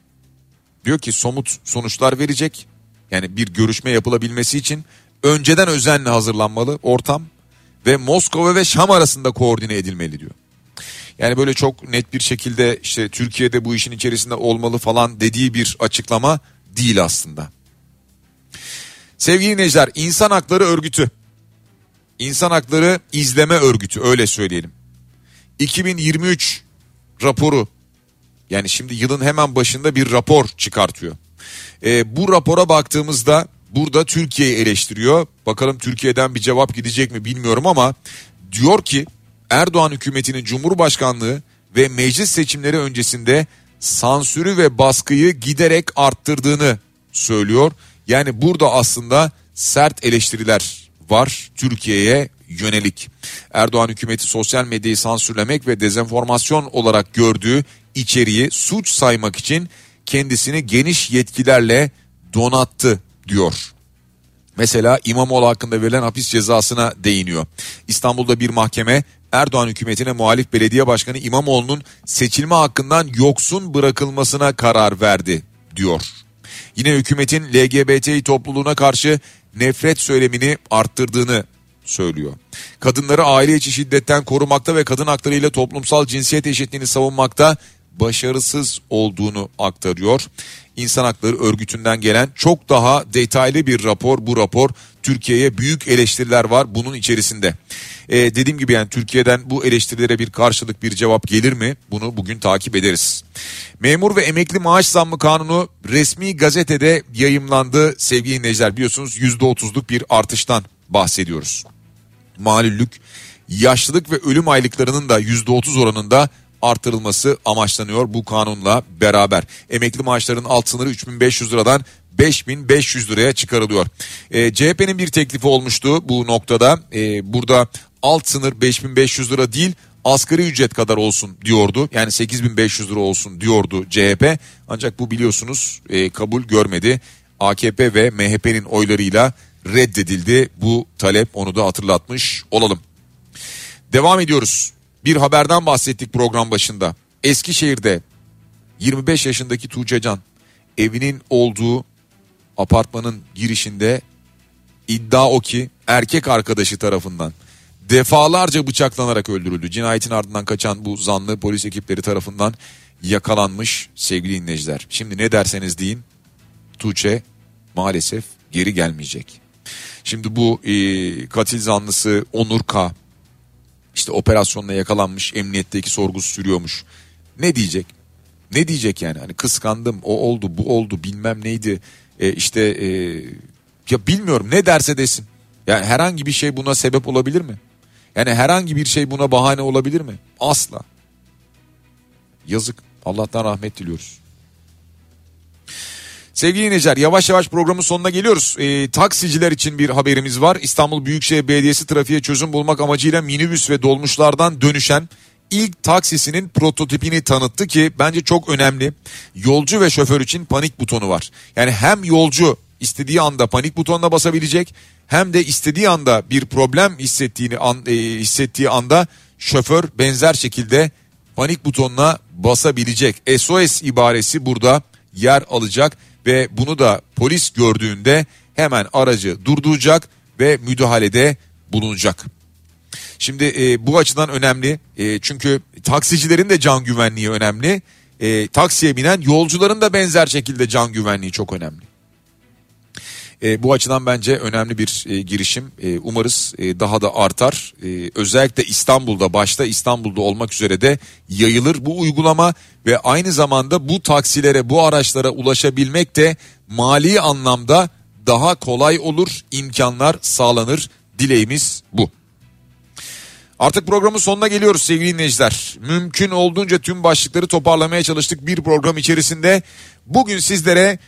Diyor ki somut sonuçlar verecek. Yani bir görüşme yapılabilmesi için önceden özenle hazırlanmalı ortam ve Moskova ve Şam arasında koordine edilmeli diyor. Yani böyle çok net bir şekilde işte Türkiye'de bu işin içerisinde olmalı falan dediği bir açıklama değil aslında. Sevgili Necdar, İnsan Hakları Örgütü, İnsan Hakları İzleme Örgütü öyle söyleyelim, iki bin yirmi üç raporu, yani şimdi yılın hemen başında bir rapor çıkartıyor. E, bu rapora baktığımızda burada Türkiye'yi eleştiriyor. Bakalım Türkiye'den bir cevap gidecek mi bilmiyorum ama diyor ki Erdoğan hükümetinin Cumhurbaşkanlığı ve meclis seçimleri öncesinde sansürü ve baskıyı giderek arttırdığını söylüyor. Yani burada aslında sert eleştiriler var Türkiye'ye yönelik. Erdoğan hükümeti sosyal medyayı sansürlemek ve dezenformasyon olarak gördüğü içeriği suç saymak için kendisini geniş yetkilerle donattı diyor. Mesela İmamoğlu hakkında verilen hapis cezasına değiniyor. İstanbul'da bir mahkeme Erdoğan hükümetine muhalif belediye başkanı İmamoğlu'nun seçilme hakkından yoksun bırakılmasına karar verdi diyor. Yine hükümetin L G B T topluluğuna karşı nefret söylemini arttırdığını söylüyor. Kadınları aile içi şiddetten korumakta ve kadın hakları ile toplumsal cinsiyet eşitliğini savunmakta başarısız olduğunu aktarıyor. İnsan Hakları Örgütü'nden gelen çok daha detaylı bir rapor. Bu rapor Türkiye'ye büyük eleştiriler var bunun içerisinde. Ee, dediğim gibi yani Türkiye'den bu eleştirilere bir karşılık, bir cevap gelir mi? Bunu bugün takip ederiz. Memur ve emekli maaş zammı kanunu resmi gazetede yayımlandı sevgili dinleyiciler. Biliyorsunuz yüzde otuzluk bir artıştan bahsediyoruz. Malüllük, yaşlılık ve ölüm aylıklarının da yüzde otuz oranında artırılması amaçlanıyor bu kanunla beraber. Emekli maaşlarının alt sınırı üç bin beş yüz liradan beş bin beş yüz liraya çıkarılıyor. E, C H P'nin bir teklifi olmuştu bu noktada. E, burada alt sınır beş bin beş yüz lira değil, asgari ücret kadar olsun diyordu. Yani sekiz bin beş yüz lira olsun diyordu C H P. Ancak bu biliyorsunuz e, kabul görmedi. A K P ve M H P'nin oylarıyla reddedildi bu talep, onu da hatırlatmış olalım. Devam ediyoruz. Bir haberden bahsettik program başında. Eskişehir'de yirmi beş yaşındaki Tuğçe Can evinin olduğu apartmanın girişinde iddia o ki erkek arkadaşı tarafından defalarca bıçaklanarak öldürüldü. Cinayetin ardından kaçan bu zanlı polis ekipleri tarafından yakalanmış sevgili dinleyiciler. Şimdi ne derseniz deyin, Tuğçe maalesef geri gelmeyecek. Şimdi bu e, katil zanlısı Onur K. işte operasyonla yakalanmış, emniyetteki sorgusu sürüyormuş. Ne diyecek? Ne diyecek yani? Hani kıskandım, o oldu, bu oldu, bilmem neydi. E, işte e, ya bilmiyorum, ne derse desin. Yani herhangi bir şey buna sebep olabilir mi? Yani herhangi bir şey buna bahane olabilir mi? Asla. Yazık. Allah'tan rahmet diliyoruz. Sevgili dinleyiciler, yavaş yavaş programın sonuna geliyoruz. E, taksiciler için bir haberimiz var. İstanbul Büyükşehir Belediyesi trafiğe çözüm bulmak amacıyla minibüs ve dolmuşlardan dönüşen ilk taksisinin prototipini tanıttı ki bence çok önemli. Yolcu ve şoför için panik butonu var. Yani hem yolcu istediği anda panik butonuna basabilecek, hem de istediği anda bir problem hissettiğini an, e, hissettiği anda şoför benzer şekilde panik butonuna basabilecek. S O S ibaresi burada yer alacak ve bunu da polis gördüğünde hemen aracı durduracak ve müdahalede bulunacak. Şimdi e, bu açıdan önemli, e, çünkü taksicilerin de can güvenliği önemli. E, taksiye binen yolcuların da benzer şekilde can güvenliği çok önemli. E, bu açıdan bence önemli bir e, girişim. E, umarız e, daha da artar. E, özellikle İstanbul'da, başta İstanbul'da olmak üzere de yayılır bu uygulama ve aynı zamanda bu taksilere, bu araçlara ulaşabilmek de mali anlamda daha kolay olur, imkanlar sağlanır. Dileğimiz bu. Artık programın sonuna geliyoruz sevgili dinleyiciler. Mümkün olduğunca tüm başlıkları toparlamaya çalıştık bir program içerisinde. Bugün sizlere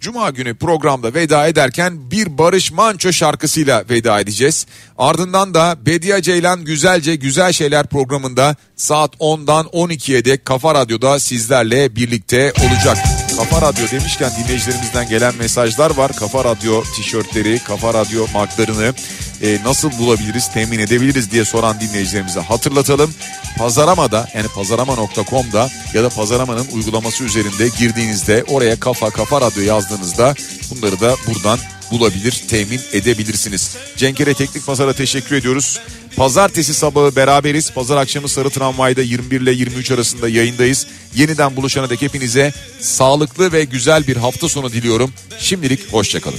Cuma günü programda veda ederken bir Barış Manço şarkısıyla veda edeceğiz. Ardından da Bediye Ceylan Güzelce Güzel Şeyler programında saat ondan on ikiye dek Kafa Radyo'da sizlerle birlikte olacak. Kafa Radyo demişken dinleyicilerimizden gelen mesajlar var. Kafa Radyo tişörtleri, Kafa Radyo marklarını e, nasıl bulabiliriz, temin edebiliriz diye soran dinleyicilerimize hatırlatalım. Pazarama'da, yani pazarama nokta com'da ya da Pazarama'nın uygulaması üzerinde girdiğinizde oraya Kafa Kafa Radyo yazdığınızda bunları da buradan bulabilir, temin edebilirsiniz. Cenkere Teknik Pazar'a teşekkür ediyoruz. Pazartesi sabahı beraberiz. Pazar akşamı Sarı Tramvay'da yirmi bir ile yirmi üç arasında yayındayız. Yeniden buluşana dek hepinize sağlıklı ve güzel bir hafta sonu diliyorum. Şimdilik hoşçakalın.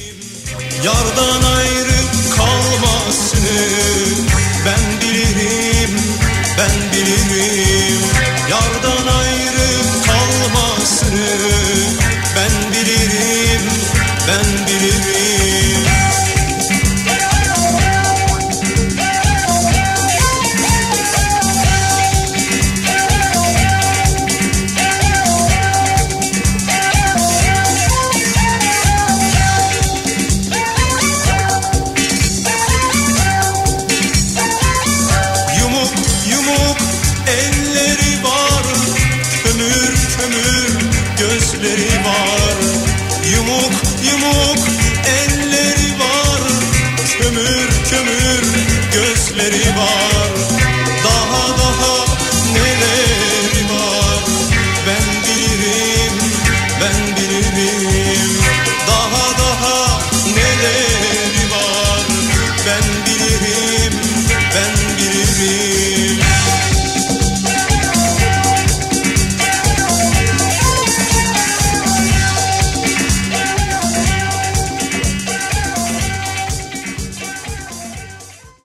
Yardan ayrı kalmasını ben bilirim, ben bilirim.